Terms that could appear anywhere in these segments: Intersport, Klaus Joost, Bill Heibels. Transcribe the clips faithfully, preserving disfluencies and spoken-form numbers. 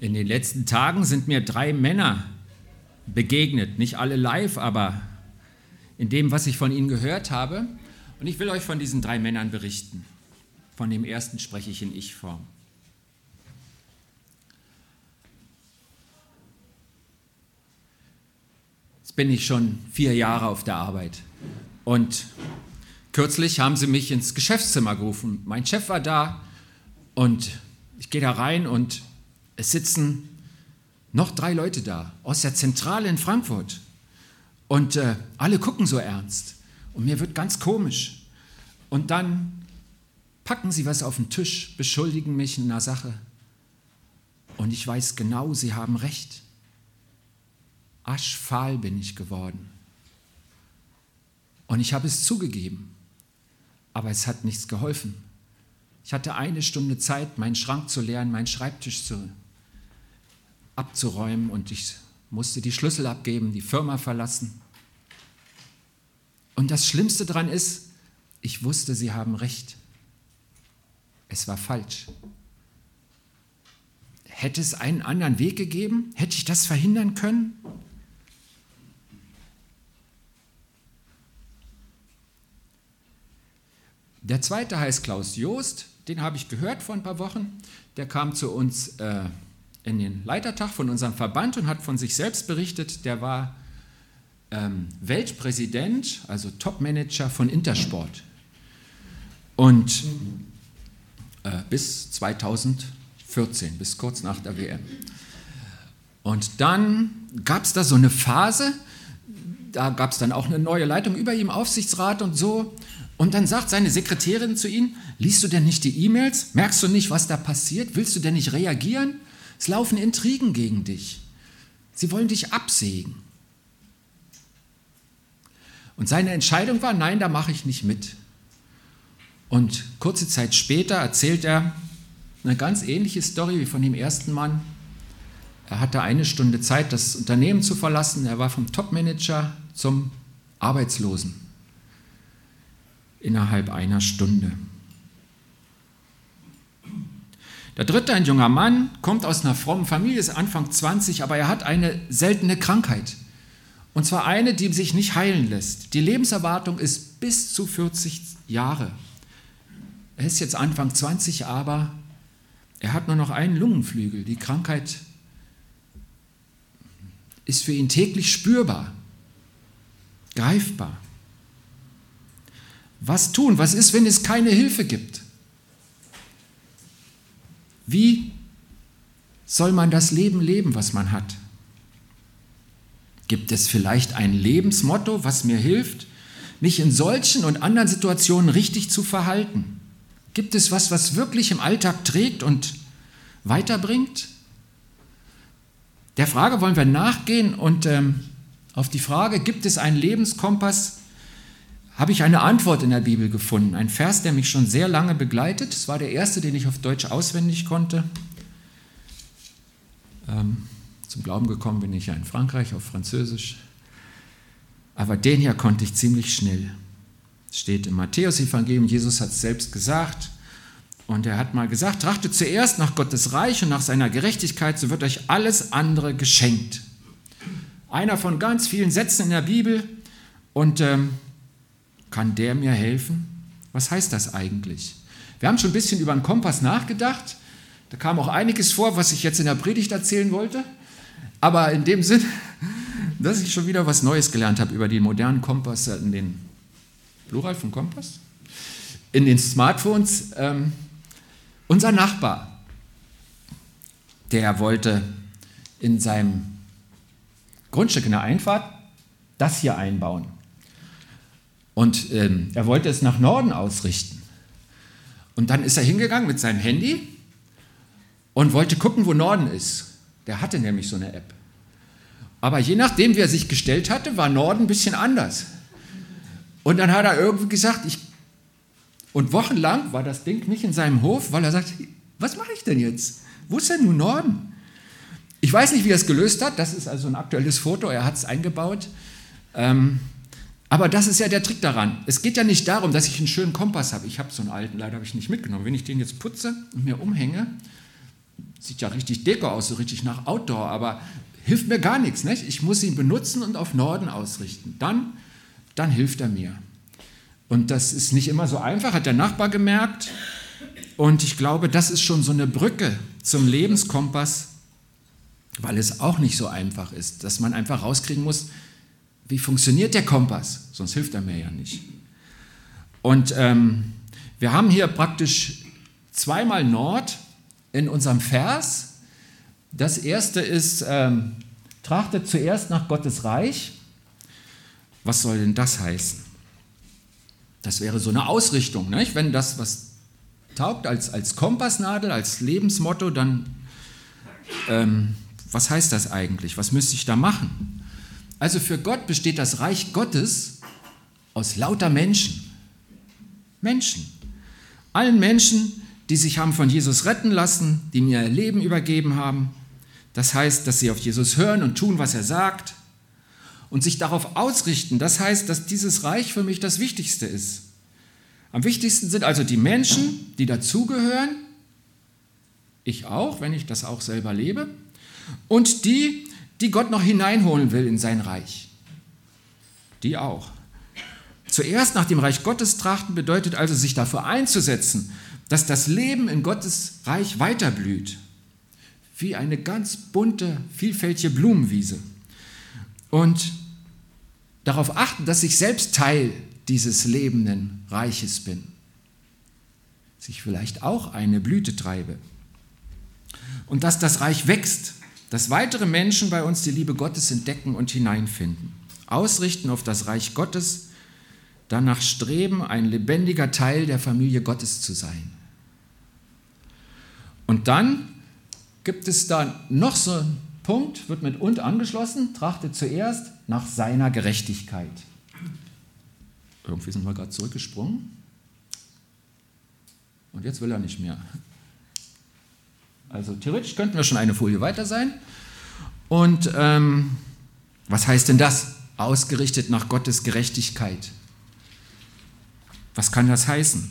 In den letzten Tagen sind mir drei Männer begegnet, nicht alle live, aber in dem, was ich von ihnen gehört habe. Und ich will euch von diesen drei Männern berichten. Von dem ersten spreche ich in Ich-Form. Jetzt bin ich schon vier Jahre auf der Arbeit. Und kürzlich haben sie mich ins Geschäftszimmer gerufen. Mein Chef war da und ich gehe da rein und es sitzen noch drei Leute da aus der Zentrale in Frankfurt. Und äh, alle gucken so ernst. Und mir wird ganz komisch. Und dann packen sie was auf den Tisch, beschuldigen mich in einer Sache. Und ich weiß genau, sie haben recht. Aschfahl bin ich geworden. Und ich habe es zugegeben. Aber es hat nichts geholfen. Ich hatte eine Stunde Zeit, meinen Schrank zu leeren, meinen Schreibtisch zu, abzuräumen. Und ich musste die Schlüssel abgeben, die Firma verlassen. Und das Schlimmste daran ist, ich wusste, sie haben recht. Es war falsch. Hätte es einen anderen Weg gegeben? Hätte ich das verhindern können? Der zweite heißt Klaus Joost, den habe ich gehört vor ein paar Wochen. Der kam zu uns äh, in den Leitertag von unserem Verband und hat von sich selbst berichtet. Der war Weltpräsident, also Topmanager von Intersport und äh, bis zweitausendvierzehn, bis kurz nach der W M. Und dann gab es da so eine Phase, da gab es dann auch eine neue Leitung über ihm, Aufsichtsrat und so, und dann sagt seine Sekretärin zu ihm: Liest du denn nicht die E-Mails? Merkst du nicht, was da passiert? Willst du denn nicht reagieren? Es laufen Intrigen gegen dich. Sie wollen dich absägen. Und seine Entscheidung war, nein, da mache ich nicht mit. Und kurze Zeit später erzählt er eine ganz ähnliche Story wie von dem ersten Mann. Er hatte eine Stunde Zeit, das Unternehmen zu verlassen. Er war vom Topmanager zum Arbeitslosen. Innerhalb einer Stunde. Der dritte, ein junger Mann, kommt aus einer frommen Familie, ist Anfang zwanzig, aber er hat eine seltene Krankheit. Und zwar eine, die sich nicht heilen lässt. Die Lebenserwartung ist bis zu vierzig Jahre. Er ist jetzt Anfang zwanzig, aber er hat nur noch einen Lungenflügel. Die Krankheit ist für ihn täglich spürbar, greifbar. Was tun? Was ist, wenn es keine Hilfe gibt? Wie soll man das Leben leben, was man hat? Gibt es vielleicht ein Lebensmotto, was mir hilft, mich in solchen und anderen Situationen richtig zu verhalten? Gibt es was, was wirklich im Alltag trägt und weiterbringt? Der Frage wollen wir nachgehen und ähm, auf die Frage, gibt es einen Lebenskompass, habe ich eine Antwort in der Bibel gefunden. Ein Vers, der mich schon sehr lange begleitet. Es war der erste, den ich auf Deutsch auswendig konnte. Ähm. Zum Glauben gekommen bin ich ja in Frankreich, auf Französisch. Aber den hier konnte ich ziemlich schnell. Es steht im Matthäus-Evangelium, Jesus hat es selbst gesagt. Und er hat mal gesagt, trachtet zuerst nach Gottes Reich und nach seiner Gerechtigkeit, so wird euch alles andere geschenkt. Einer von ganz vielen Sätzen in der Bibel. Und ähm, kann der mir helfen? Was heißt das eigentlich? Wir haben schon ein bisschen über den Kompass nachgedacht. Da kam auch einiges vor, was ich jetzt in der Predigt erzählen wollte. Aber in dem Sinn, dass ich schon wieder was Neues gelernt habe über den modernen Kompass, in den Plural von Kompass, in den Smartphones. Ähm, unser Nachbar, der wollte in seinem Grundstück in der Einfahrt das hier einbauen. Und ähm, er wollte es nach Norden ausrichten. Und dann ist er hingegangen mit seinem Handy und wollte gucken, wo Norden ist. Der hatte nämlich so eine App. Aber je nachdem, wie er sich gestellt hatte, war Norden ein bisschen anders. Und dann hat er irgendwie gesagt, ich und wochenlang war das Ding nicht in seinem Hof, weil er sagt, was mache ich denn jetzt? Wo ist denn nun Norden? Ich weiß nicht, wie er es gelöst hat. Das ist also ein aktuelles Foto, er hat es eingebaut. Ähm, aber das ist ja der Trick daran. Es geht ja nicht darum, dass ich einen schönen Kompass habe. Ich habe so einen alten, leider habe ich nicht mitgenommen. Wenn ich den jetzt putze und mir umhänge, sieht ja richtig dicker aus, so richtig nach Outdoor, aber hilft mir gar nichts, nicht? Ich muss ihn benutzen und auf Norden ausrichten. Dann, dann hilft er mir. Und das ist nicht immer so einfach, hat der Nachbar gemerkt. Und ich glaube, das ist schon so eine Brücke zum Lebenskompass, weil es auch nicht so einfach ist, dass man einfach rauskriegen muss, wie funktioniert der Kompass? Sonst hilft er mir ja nicht. Und ähm, wir haben hier praktisch zweimal Nord in unserem Vers. Das erste ist, ähm, trachtet zuerst nach Gottes Reich. Was soll denn das heißen? Das wäre so eine Ausrichtung, nicht? Wenn das, was taugt als, als Kompassnadel, als Lebensmotto, dann ähm, was heißt das eigentlich? Was müsste ich da machen? Also für Gott besteht das Reich Gottes aus lauter Menschen. Menschen. Allen Menschen, die sich haben von Jesus retten lassen, die mir ihr Leben übergeben haben. Das heißt, dass sie auf Jesus hören und tun, was er sagt und sich darauf ausrichten. Das heißt, dass dieses Reich für mich das Wichtigste ist. Am wichtigsten sind also die Menschen, die dazugehören, ich auch, wenn ich das auch selber lebe, und die, die Gott noch hineinholen will in sein Reich. Die auch. Zuerst nach dem Reich Gottes trachten bedeutet also, sich dafür einzusetzen, dass das Leben in Gottes Reich weiterblüht. Wie eine ganz bunte, vielfältige Blumenwiese. Und darauf achten, dass ich selbst Teil dieses lebenden Reiches bin. Dass ich vielleicht auch eine Blüte treibe. Und dass das Reich wächst, dass weitere Menschen bei uns die Liebe Gottes entdecken und hineinfinden. Ausrichten auf das Reich Gottes, danach streben, ein lebendiger Teil der Familie Gottes zu sein. Und dann gibt es da noch so einen Punkt, wird mit und angeschlossen, trachtet zuerst nach seiner Gerechtigkeit. Irgendwie sind wir gerade zurückgesprungen. Und jetzt will er nicht mehr. Also theoretisch könnten wir schon eine Folie weiter sein. Und ähm, was heißt denn das? Ausgerichtet nach Gottes Gerechtigkeit. Was kann das heißen?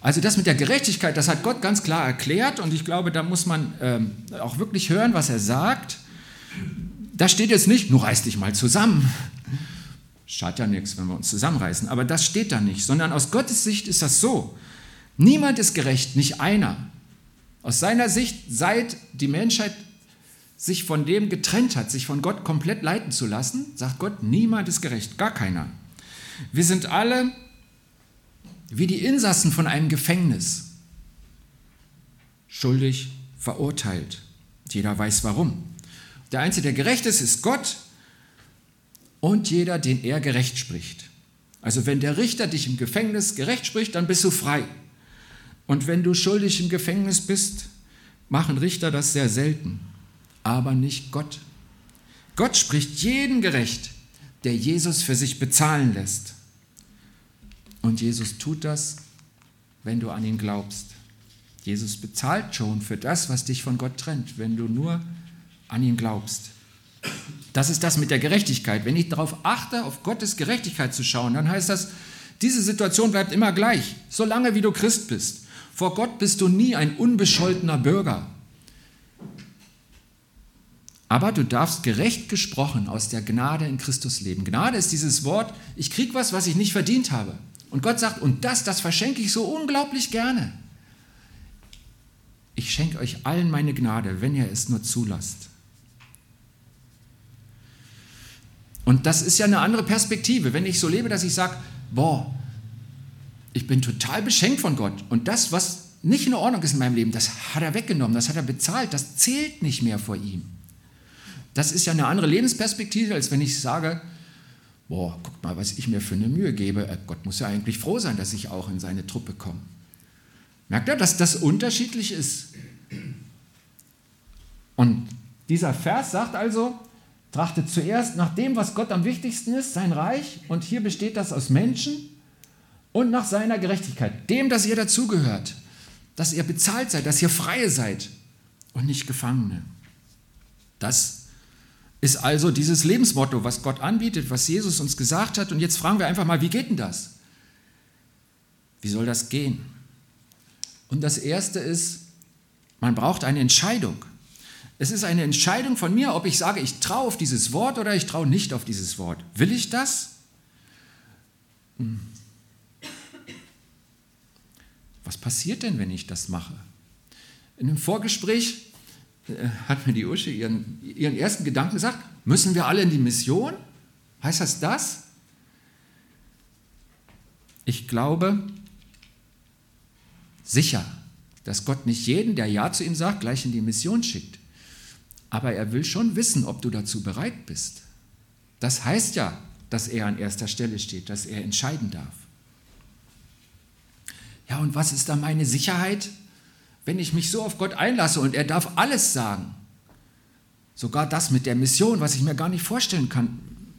Also das mit der Gerechtigkeit, das hat Gott ganz klar erklärt und ich glaube, da muss man ähm, auch wirklich hören, was er sagt. Da steht jetzt nicht, nur reiß dich mal zusammen. Schadet ja nichts, wenn wir uns zusammenreißen, aber das steht da nicht, sondern aus Gottes Sicht ist das so. Niemand ist gerecht, nicht einer. Aus seiner Sicht, seit die Menschheit sich von dem getrennt hat, sich von Gott komplett leiten zu lassen, sagt Gott, niemand ist gerecht, gar keiner. Wir sind alle wie die Insassen von einem Gefängnis. Schuldig, verurteilt. Jeder weiß warum. Der Einzige, der gerecht ist, ist Gott und jeder, den er gerecht spricht. Also wenn der Richter dich im Gefängnis gerecht spricht, dann bist du frei. Und wenn du schuldig im Gefängnis bist, machen Richter das sehr selten. Aber nicht Gott. Gott spricht jeden gerecht, der Jesus für sich bezahlen lässt. Und Jesus tut das, wenn du an ihn glaubst. Jesus bezahlt schon für das, was dich von Gott trennt, wenn du nur an ihn glaubst. Das ist das mit der Gerechtigkeit. Wenn ich darauf achte, auf Gottes Gerechtigkeit zu schauen, dann heißt das, diese Situation bleibt immer gleich, solange wie du Christ bist. Vor Gott bist du nie ein unbescholtener Bürger. Aber du darfst gerecht gesprochen aus der Gnade in Christus leben. Gnade ist dieses Wort, ich kriege was, was ich nicht verdient habe. Und Gott sagt, und das, das verschenke ich so unglaublich gerne. Ich schenke euch allen meine Gnade, wenn ihr es nur zulasst. Und das ist ja eine andere Perspektive, wenn ich so lebe, dass ich sage, boah, ich bin total beschenkt von Gott. Und das, was nicht in Ordnung ist in meinem Leben, das hat er weggenommen, das hat er bezahlt, das zählt nicht mehr vor ihm. Das ist ja eine andere Lebensperspektive, als wenn ich sage, boah, guck mal, was ich mir für eine Mühe gebe. Gott muss ja eigentlich froh sein, dass ich auch in seine Truppe komme. Merkt ihr, dass das unterschiedlich ist? Und dieser Vers sagt also, trachtet zuerst nach dem, was Gott am wichtigsten ist, sein Reich. Und hier besteht das aus Menschen und nach seiner Gerechtigkeit. Dem, dass ihr dazugehört, dass ihr bezahlt seid, dass ihr Freie seid und nicht Gefangene. Das ist also dieses Lebensmotto, was Gott anbietet, was Jesus uns gesagt hat. Und jetzt fragen wir einfach mal, wie geht denn das? Wie soll das gehen? Und das Erste ist, Man braucht eine Entscheidung. Es ist eine Entscheidung von mir, ob ich sage, ich traue auf dieses Wort oder ich traue nicht auf dieses Wort. Will ich das? Was passiert denn, wenn ich das mache? In einem Vorgespräch hat mir die Uschi ihren, ihren ersten Gedanken gesagt, müssen wir alle in die Mission? Heißt das das? Ich glaube sicher, dass Gott nicht jeden, der Ja zu ihm sagt, gleich in die Mission schickt. Aber er will schon wissen, ob du dazu bereit bist. Das heißt ja, dass er an erster Stelle steht, dass er entscheiden darf. Ja, und was ist da meine Sicherheit, wenn ich mich so auf Gott einlasse und er darf alles sagen? Sogar das mit der Mission, was ich mir gar nicht vorstellen kann.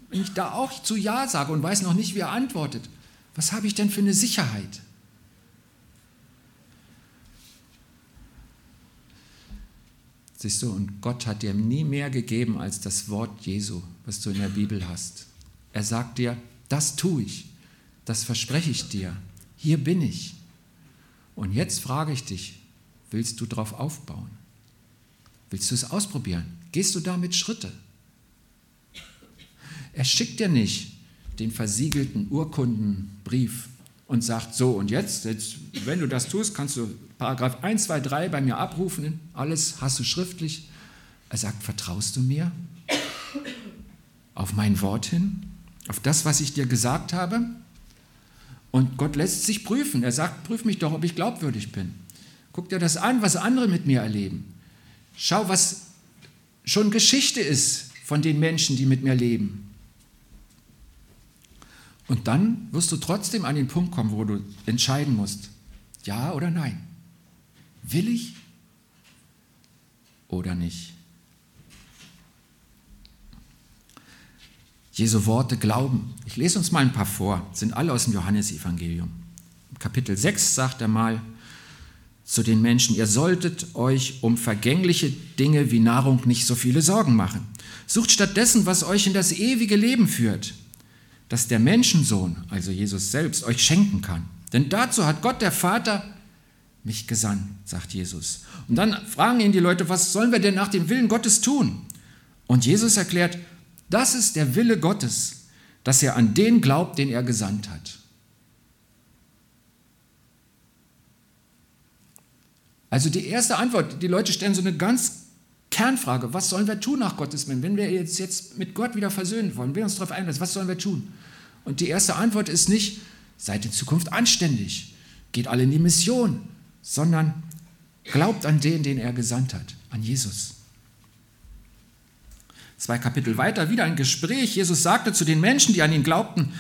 Wenn ich da auch zu Ja sage und weiß noch nicht, wie er antwortet, was habe ich denn für eine Sicherheit? Siehst du, und Gott hat dir nie mehr gegeben als das Wort Jesu, was du in der Bibel hast. Er sagt dir, das tue ich, das verspreche ich dir, hier bin ich. Und jetzt frage ich dich, willst du darauf aufbauen? Willst du es ausprobieren? Gehst du damit Schritte? Er schickt dir nicht den versiegelten Urkundenbrief und sagt, so und jetzt, jetzt, wenn du das tust, kannst du Paragraph eins, zwei, drei bei mir abrufen, alles hast du schriftlich. Er sagt, vertraust du mir auf mein Wort hin, auf das, was ich dir gesagt habe? Und Gott lässt sich prüfen. Er sagt, prüf mich doch, ob ich glaubwürdig bin. Guck dir das an, was andere mit mir erleben. Schau, was schon Geschichte ist von den Menschen, die mit mir leben. Und dann wirst du trotzdem an den Punkt kommen, wo du entscheiden musst, ja oder nein. Will ich oder nicht? Jesu Worte glauben. Ich lese uns mal ein paar vor, sind alle aus dem Johannesevangelium. Kapitel sechs sagt er mal zu den Menschen, ihr solltet euch um vergängliche Dinge wie Nahrung nicht so viele Sorgen machen. Sucht stattdessen, was euch in das ewige Leben führt, das der Menschensohn, also Jesus selbst, euch schenken kann. Denn dazu hat Gott, der Vater, mich gesandt, sagt Jesus. Und dann fragen ihn die Leute, was sollen wir denn nach dem Willen Gottes tun? Und Jesus erklärt, das ist der Wille Gottes, dass er an den glaubt, den er gesandt hat. Also die erste Antwort, die Leute stellen so eine ganz Kernfrage, was sollen wir tun nach Gottes Willen? Wenn wir jetzt, jetzt mit Gott wieder versöhnen wollen, wir uns darauf einlassen, was sollen wir tun? Und die erste Antwort ist nicht, seid in Zukunft anständig, geht alle in die Mission, sondern glaubt an den, den er gesandt hat, an Jesus. Zwei Kapitel weiter, wieder ein Gespräch. Jesus sagte zu den Menschen, die an ihn glaubten,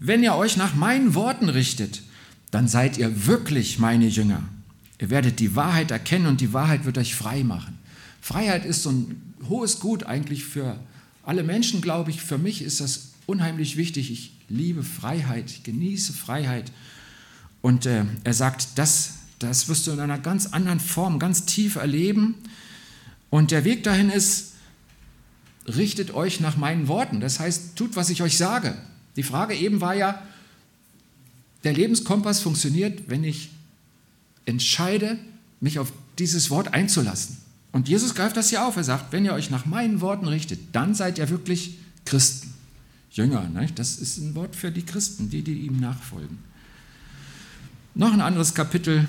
wenn ihr euch nach meinen Worten richtet, dann seid ihr wirklich meine Jünger. Ihr werdet die Wahrheit erkennen und die Wahrheit wird euch frei machen. Freiheit ist so ein hohes Gut eigentlich für alle Menschen, glaube ich. Für mich ist das unheimlich wichtig. Ich liebe Freiheit, ich genieße Freiheit. Und äh, er sagt, das, das wirst du in einer ganz anderen Form, ganz tief erleben. Und der Weg dahin ist, richtet euch nach meinen Worten. Das heißt, tut, was ich euch sage. Die Frage eben war ja, der Lebenskompass funktioniert, wenn ich entscheide, mich auf dieses Wort einzulassen. Und Jesus greift das hier auf. Er sagt, wenn ihr euch nach meinen Worten richtet, dann seid ihr wirklich Christen. Jünger, ne? Das ist ein Wort für die Christen, die, die ihm nachfolgen. Noch ein anderes Kapitel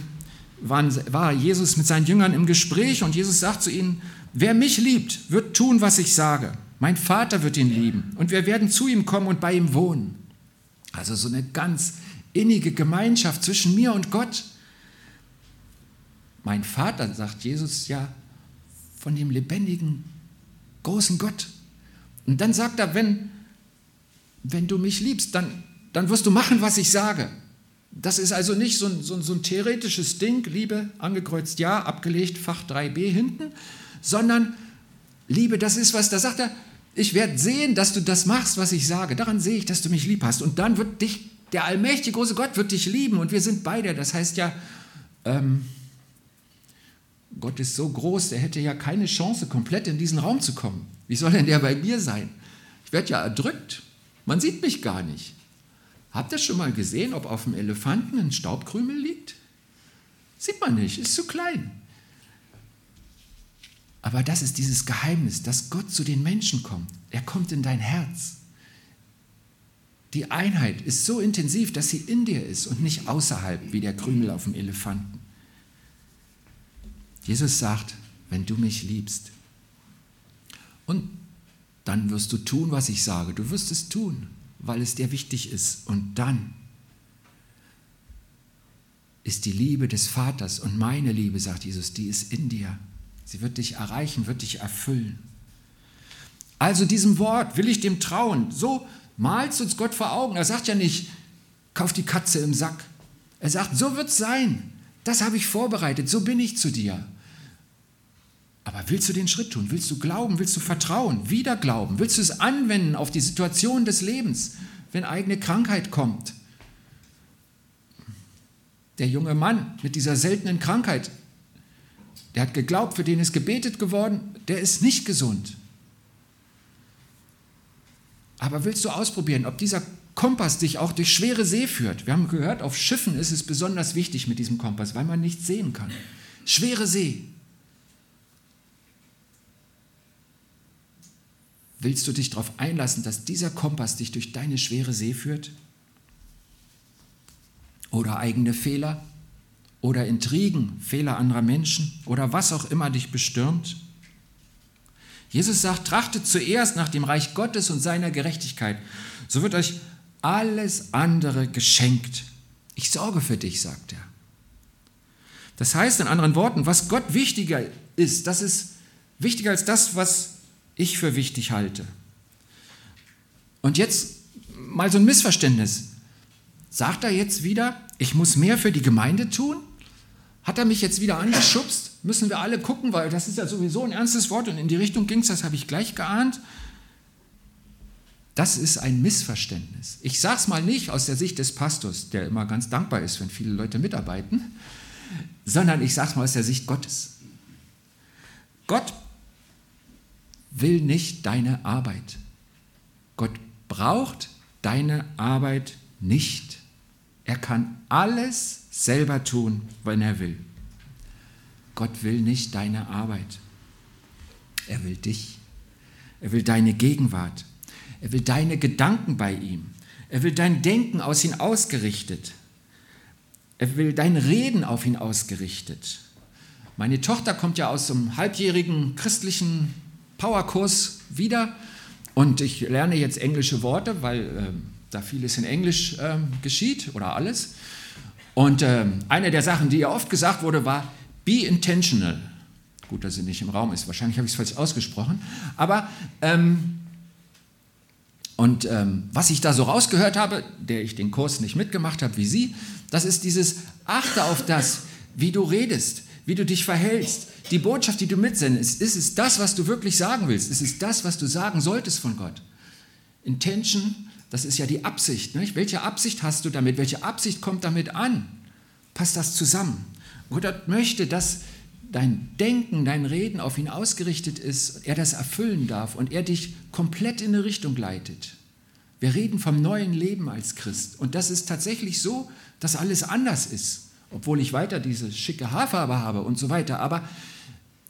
war Jesus mit seinen Jüngern im Gespräch und Jesus sagt zu ihnen, wer mich liebt, wird tun, was ich sage. Mein Vater wird ihn lieben und wir werden zu ihm kommen und bei ihm wohnen. Also so eine ganz innige Gemeinschaft zwischen mir und Gott. Mein Vater, sagt Jesus ja, von dem lebendigen, großen Gott. Und dann sagt er, wenn, wenn du mich liebst, dann, dann wirst du machen, was ich sage. Das ist also nicht so ein, so ein, so ein theoretisches Ding, Liebe, angekreuzt Ja, abgelegt, Fach drei b hinten, sondern Liebe, das ist was, da sagt er, ich werde sehen, dass du das machst, was ich sage. Daran sehe ich, dass du mich lieb hast. Und dann wird dich, der allmächtige große Gott wird dich lieben und wir sind beide. Das heißt ja, ähm, Gott ist so groß, der hätte ja keine Chance, komplett in diesen Raum zu kommen. Wie soll denn der bei mir sein? Ich werde ja erdrückt. Man sieht mich gar nicht. Habt ihr schon mal gesehen, ob auf dem Elefanten ein Staubkrümel liegt? Sieht man nicht, ist zu klein. Aber das ist dieses Geheimnis, dass Gott zu den Menschen kommt. Er kommt in dein Herz. Die Einheit ist so intensiv, dass sie in dir ist und nicht außerhalb, wie der Krümel auf dem Elefanten. Jesus sagt, wenn du mich liebst, und dann wirst du tun, was ich sage. Du wirst es tun, weil es dir wichtig ist. Und dann ist die Liebe des Vaters und meine Liebe, sagt Jesus, die ist in dir. Sie wird dich erreichen, wird dich erfüllen. Also diesem Wort will ich dem trauen. So malst uns Gott vor Augen. Er sagt ja nicht, kauf die Katze im Sack. Er sagt, so wird's sein. Das habe ich vorbereitet. So bin ich zu dir. Aber willst du den Schritt tun? Willst du glauben? Willst du vertrauen? Wieder glauben? Willst du es anwenden auf die Situation des Lebens, wenn eigene Krankheit kommt? Der junge Mann mit dieser seltenen Krankheit, der hat geglaubt, für den ist gebetet geworden, der ist nicht gesund. Aber willst du ausprobieren, ob dieser Kompass dich auch durch schwere See führt? Wir haben gehört, auf Schiffen ist es besonders wichtig mit diesem Kompass, weil man nichts sehen kann. Schwere See. Willst du dich darauf einlassen, dass dieser Kompass dich durch deine schwere See führt? Oder eigene Fehler? Oder Intrigen, Fehler anderer Menschen oder was auch immer dich bestürmt. Jesus sagt, trachtet zuerst nach dem Reich Gottes und seiner Gerechtigkeit. So wird euch alles andere geschenkt. Ich sorge für dich, sagt er. Das heißt in anderen Worten, was Gott wichtiger ist, das ist wichtiger als das, was ich für wichtig halte. Und jetzt mal so ein Missverständnis. Sagt er jetzt wieder, ich muss mehr für die Gemeinde tun? Hat er mich jetzt wieder angeschubst? Müssen wir alle gucken, weil das ist ja sowieso ein ernstes Wort und in die Richtung ging es, das habe ich gleich geahnt. Das ist ein Missverständnis. Ich sage es mal nicht aus der Sicht des Pastors, der immer ganz dankbar ist, wenn viele Leute mitarbeiten, sondern ich sage es mal aus der Sicht Gottes. Gott will nicht deine Arbeit. Gott braucht deine Arbeit nicht. Er kann alles selber tun, wenn er will. Gott will nicht deine Arbeit. Er will dich. Er will deine Gegenwart. Er will deine Gedanken bei ihm. Er will dein Denken auf ihn ausgerichtet. Er will dein Reden auf ihn ausgerichtet. Meine Tochter kommt ja aus einem halbjährigen christlichen Powerkurs wieder und ich lerne jetzt englische Worte, weil äh, da vieles in Englisch äh, geschieht oder alles. Und äh, eine der Sachen, die ihr oft gesagt wurde, war, be intentional. Gut, dass sie nicht im Raum ist. Wahrscheinlich habe ich es falsch ausgesprochen. Aber, ähm, und ähm, was ich da so rausgehört habe, der ich den Kurs nicht mitgemacht habe wie sie, das ist dieses, achte auf das, wie du redest, wie du dich verhältst. Die Botschaft, die du mitsendest, ist es das, was du wirklich sagen willst? Ist es das, was du sagen solltest von Gott? Intention, das ist ja die Absicht. Nicht? Welche Absicht hast du damit? Welche Absicht kommt damit an? Passt das zusammen? Gott möchte, dass dein Denken, dein Reden auf ihn ausgerichtet ist, er das erfüllen darf und er dich komplett in eine Richtung leitet. Wir reden vom neuen Leben als Christ. Und das ist tatsächlich so, dass alles anders ist. Obwohl ich weiter diese schicke Haarfarbe habe und so weiter. Aber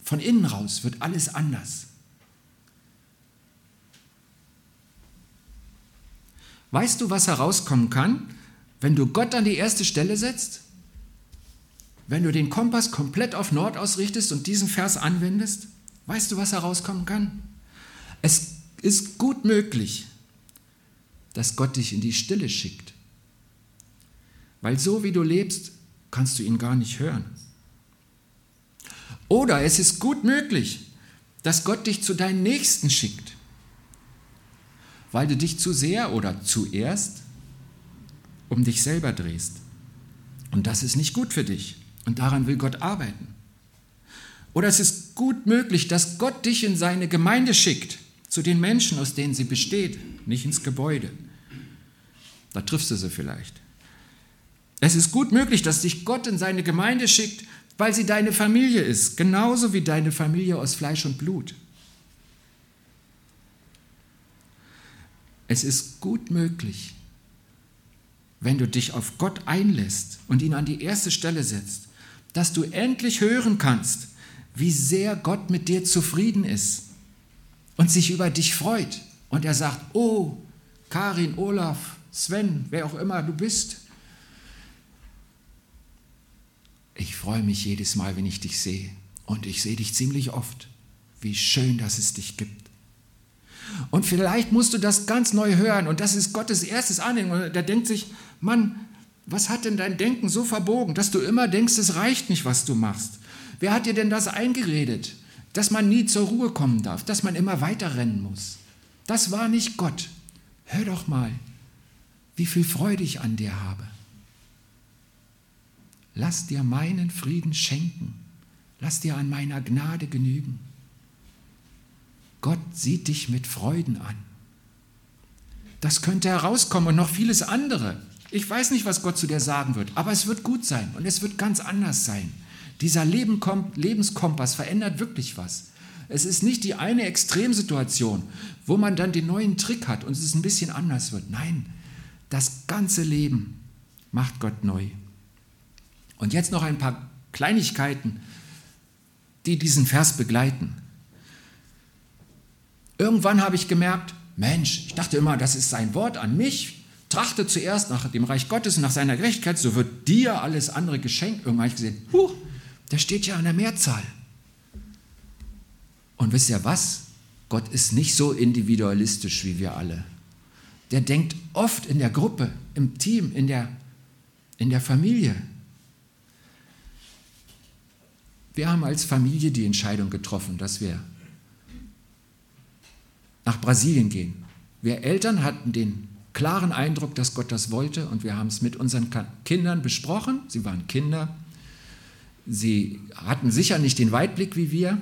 von innen raus wird alles anders. Weißt du, was herauskommen kann, wenn du Gott an die erste Stelle setzt? Wenn du den Kompass komplett auf Nord ausrichtest und diesen Vers anwendest? Weißt du, was herauskommen kann? Es ist gut möglich, dass Gott dich in die Stille schickt. Weil so wie du lebst, kannst du ihn gar nicht hören. Oder es ist gut möglich, dass Gott dich zu deinen Nächsten schickt. Weil du dich zu sehr oder zuerst um dich selber drehst. Und das ist nicht gut für dich. Und daran will Gott arbeiten. Oder es ist gut möglich, dass Gott dich in seine Gemeinde schickt, zu den Menschen, aus denen sie besteht, nicht ins Gebäude. Da triffst du sie vielleicht. Es ist gut möglich, dass dich Gott in seine Gemeinde schickt, weil sie deine Familie ist, genauso wie deine Familie aus Fleisch und Blut. Es ist gut möglich, wenn du dich auf Gott einlässt und ihn an die erste Stelle setzt, dass du endlich hören kannst, wie sehr Gott mit dir zufrieden ist und sich über dich freut. Und er sagt, oh, Karin, Olaf, Sven, wer auch immer du bist, ich freue mich jedes Mal, wenn ich dich sehe. Und ich sehe dich ziemlich oft. Wie schön, dass es dich gibt. Und vielleicht musst du das ganz neu hören. Und das ist Gottes erstes Anliegen. Und der denkt sich, Mann, was hat denn dein Denken so verbogen, dass du immer denkst, es reicht nicht, was du machst? Wer hat dir denn das eingeredet? Dass man nie zur Ruhe kommen darf, dass man immer weiterrennen muss. Das war nicht Gott. Hör doch mal, wie viel Freude ich an dir habe. Lass dir meinen Frieden schenken. Lass dir an meiner Gnade genügen. Gott sieht dich mit Freuden an. Das könnte herauskommen und noch vieles andere. Ich weiß nicht, was Gott zu dir sagen wird, aber es wird gut sein und es wird ganz anders sein. Dieser Lebenskompass verändert wirklich was. Es ist nicht die eine Extremsituation, wo man dann den neuen Trick hat und es ein bisschen anders wird. Nein, das ganze Leben macht Gott neu. Und jetzt noch ein paar Kleinigkeiten, die diesen Vers begleiten. Irgendwann habe ich gemerkt, Mensch, ich dachte immer, das ist sein Wort an mich. Trachte zuerst nach dem Reich Gottes und nach seiner Gerechtigkeit, so wird dir alles andere geschenkt. Irgendwann habe ich gesehen, huh, da steht ja an der Mehrzahl. Und wisst ihr was? Gott ist nicht so individualistisch wie wir alle. Der denkt oft in der Gruppe, im Team, in der, in der Familie. Wir haben als Familie die Entscheidung getroffen, dass wir nach Brasilien gehen. Wir Eltern hatten den klaren Eindruck, dass Gott das wollte und wir haben es mit unseren Kindern besprochen. Sie waren Kinder. Sie hatten sicher nicht den Weitblick wie wir,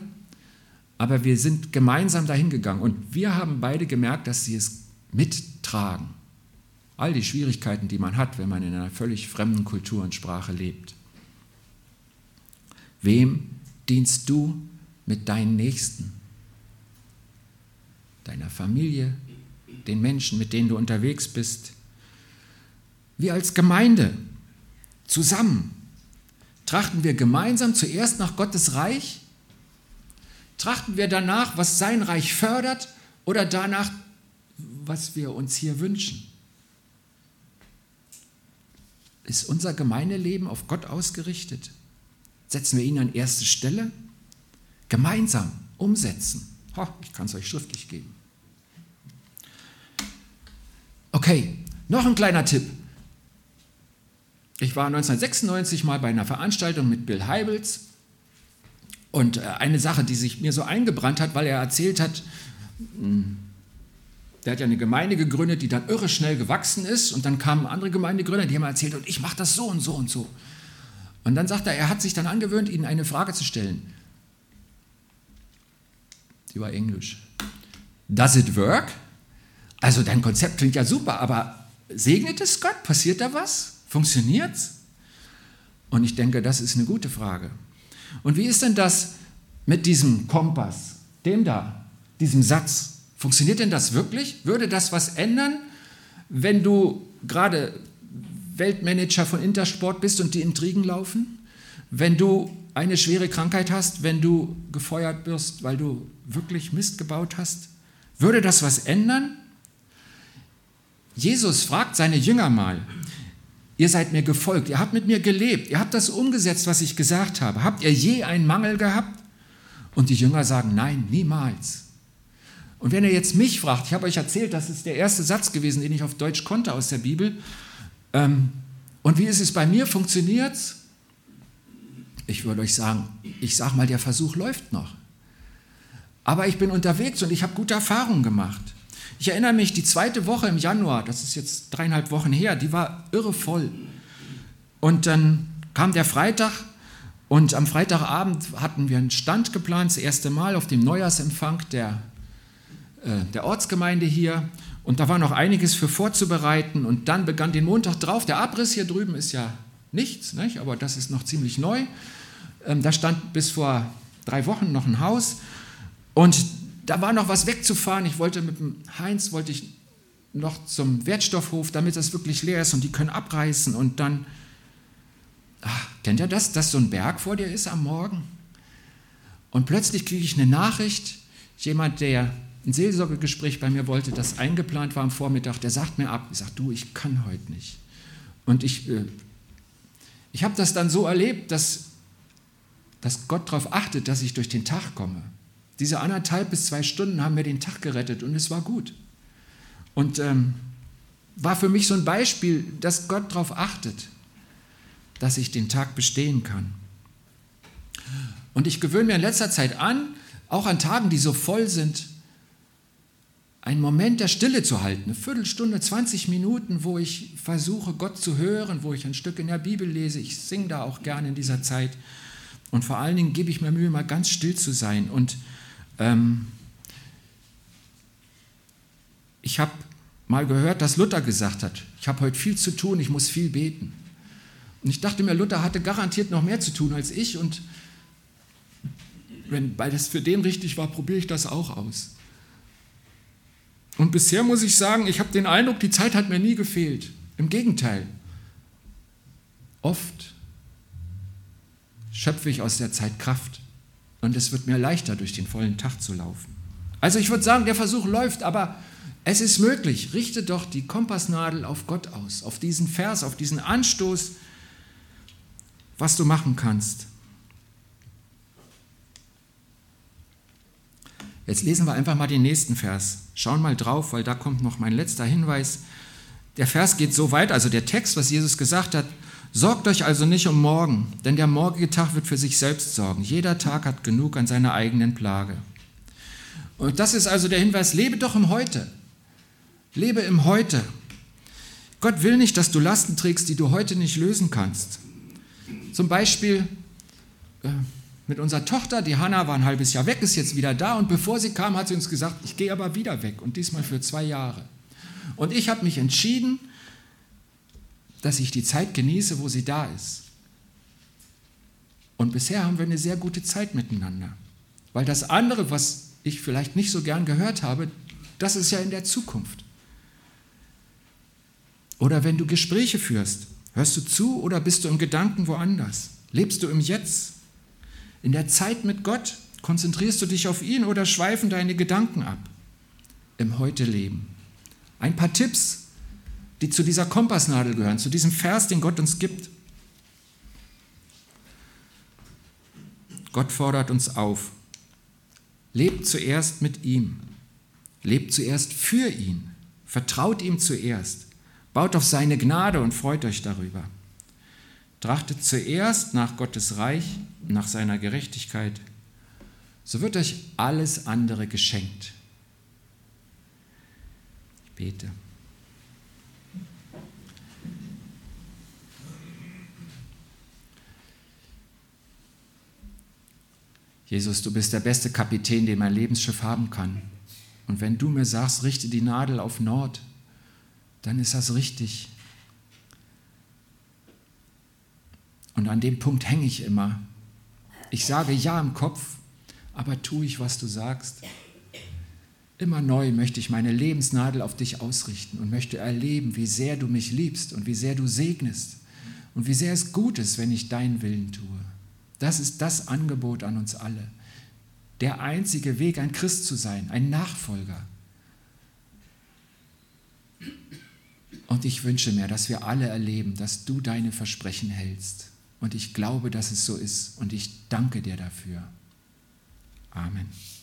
aber wir sind gemeinsam dahin gegangen und wir haben beide gemerkt, dass sie es mittragen. All die Schwierigkeiten, die man hat, wenn man in einer völlig fremden Kultur und Sprache lebt. Wem dienst du mit deinen Nächsten? Deiner Familie, den Menschen, mit denen du unterwegs bist. Wir als Gemeinde, zusammen, trachten wir gemeinsam zuerst nach Gottes Reich? Trachten wir danach, was sein Reich fördert oder danach, was wir uns hier wünschen? Ist unser Gemeindeleben auf Gott ausgerichtet? Setzen wir ihn an erste Stelle? Gemeinsam umsetzen. Ho, ich kann es euch schriftlich geben. Okay, noch ein kleiner Tipp. Ich war neunzehnhundertsechsundneunzig mal bei einer Veranstaltung mit Bill Heibels und eine Sache, die sich mir so eingebrannt hat, weil er erzählt hat, der hat ja eine Gemeinde gegründet, die dann irre schnell gewachsen ist und dann kamen andere Gemeindegründer, die haben erzählt, und ich mache das so und so und so. Und dann sagt er, er hat sich dann angewöhnt, ihnen eine Frage zu stellen. Die war Englisch. Does it work? Also dein Konzept klingt ja super, aber segnet es Gott? Passiert da was? Funktioniert's? Und ich denke, das ist eine gute Frage. Und wie ist denn das mit diesem Kompass, dem da, diesem Satz? Funktioniert denn das wirklich? Würde das was ändern, wenn du gerade Weltmanager von Intersport bist und die Intrigen laufen? Wenn du eine schwere Krankheit hast, wenn du gefeuert wirst, weil du wirklich Mist gebaut hast? Würde das was ändern? Jesus fragt seine Jünger mal, ihr seid mir gefolgt, ihr habt mit mir gelebt, ihr habt das umgesetzt, was ich gesagt habe. Habt ihr je einen Mangel gehabt? Und die Jünger sagen, nein, niemals. Und wenn ihr jetzt mich fragt, ich habe euch erzählt, das ist der erste Satz gewesen, den ich auf Deutsch konnte aus der Bibel, und wie ist es bei mir? Funktioniert es? Ich würde euch sagen, ich sage mal, der Versuch läuft noch. Aber ich bin unterwegs und ich habe gute Erfahrungen gemacht. Ich erinnere mich, die zweite Woche im Januar, das ist jetzt dreieinhalb Wochen her, die war irre voll. Und dann kam der Freitag und am Freitagabend hatten wir einen Stand geplant, das erste Mal auf dem Neujahrsempfang der, äh, der Ortsgemeinde hier. Und da war noch einiges für vorzubereiten und dann begann den Montag drauf. Der Abriss hier drüben ist ja nichts, nicht? Aber das ist noch ziemlich neu. Ähm, da stand bis vor drei Wochen noch ein Haus und da war noch was wegzufahren. Ich wollte mit dem Heinz wollte ich noch zum Wertstoffhof, damit das wirklich leer ist und die können abreißen und dann, ach, kennt ihr das, dass so ein Berg vor dir ist am Morgen? Und plötzlich kriege ich eine Nachricht, jemand, der ein Seelsorgegespräch bei mir wollte, das eingeplant war am Vormittag, der sagt mir ab, ich sage, du, ich kann heute nicht. Und ich, ich habe das dann so erlebt, dass, dass Gott darauf achtet, dass ich durch den Tag komme. Diese anderthalb bis zwei Stunden haben mir den Tag gerettet und es war gut. Und ähm, war für mich so ein Beispiel, dass Gott darauf achtet, dass ich den Tag bestehen kann. Und ich gewöhne mir in letzter Zeit an, auch an Tagen, die so voll sind, einen Moment der Stille zu halten, eine Viertelstunde, zwanzig Minuten, wo ich versuche, Gott zu hören, wo ich ein Stück in der Bibel lese. Ich singe da auch gerne in dieser Zeit. Und vor allen Dingen gebe ich mir Mühe, mal ganz still zu sein. Und ähm, ich habe mal gehört, dass Luther gesagt hat, ich habe heute viel zu tun, ich muss viel beten. Und ich dachte mir, Luther hatte garantiert noch mehr zu tun als ich. Und wenn, weil das für den richtig war, probiere ich das auch aus. Und bisher muss ich sagen, ich habe den Eindruck, die Zeit hat mir nie gefehlt. Im Gegenteil. Oft schöpfe ich aus der Zeit Kraft und es wird mir leichter, durch den vollen Tag zu laufen. Also ich würde sagen, der Versuch läuft, aber es ist möglich. Richte doch die Kompassnadel auf Gott aus, auf diesen Vers, auf diesen Anstoß, was du machen kannst. Jetzt lesen wir einfach mal den nächsten Vers. Schauen mal drauf, weil da kommt noch mein letzter Hinweis. Der Vers geht so weit, also der Text, was Jesus gesagt hat: Sorgt euch also nicht um morgen, denn der morgige Tag wird für sich selbst sorgen. Jeder Tag hat genug an seiner eigenen Plage. Und das ist also der Hinweis: Lebe doch im Heute. Lebe im Heute. Gott will nicht, dass du Lasten trägst, die du heute nicht lösen kannst. Zum Beispiel Äh, mit unserer Tochter, die Hannah war ein halbes Jahr weg, ist jetzt wieder da und bevor sie kam, hat sie uns gesagt, ich gehe aber wieder weg und diesmal für zwei Jahre. Und ich habe mich entschieden, dass ich die Zeit genieße, wo sie da ist. Und bisher haben wir eine sehr gute Zeit miteinander. Weil das andere, was ich vielleicht nicht so gern gehört habe, das ist ja in der Zukunft. Oder wenn du Gespräche führst, hörst du zu oder bist du im Gedanken woanders? Lebst du im Jetzt? In der Zeit mit Gott konzentrierst du dich auf ihn oder schweifen deine Gedanken ab im Heute-Leben. Ein paar Tipps, die zu dieser Kompassnadel gehören, zu diesem Vers, den Gott uns gibt. Gott fordert uns auf. Lebt zuerst mit ihm. Lebt zuerst für ihn. Vertraut ihm zuerst. Baut auf seine Gnade und freut euch darüber. Trachtet zuerst nach Gottes Reich, nach seiner Gerechtigkeit, so wird euch alles andere geschenkt. Ich bete. Jesus, du bist der beste Kapitän, den mein Lebensschiff haben kann. Und wenn du mir sagst, richte die Nadel auf Nord, dann ist das richtig. Und an dem Punkt hänge ich immer. Ich sage ja im Kopf, aber tue ich, was du sagst. Immer neu möchte ich meine Lebensnadel auf dich ausrichten und möchte erleben, wie sehr du mich liebst und wie sehr du segnest und wie sehr es gut ist, wenn ich deinen Willen tue. Das ist das Angebot an uns alle. Der einzige Weg, ein Christ zu sein, ein Nachfolger. Und ich wünsche mir, dass wir alle erleben, dass du deine Versprechen hältst. Und ich glaube, dass es so ist. Und ich danke dir dafür. Amen.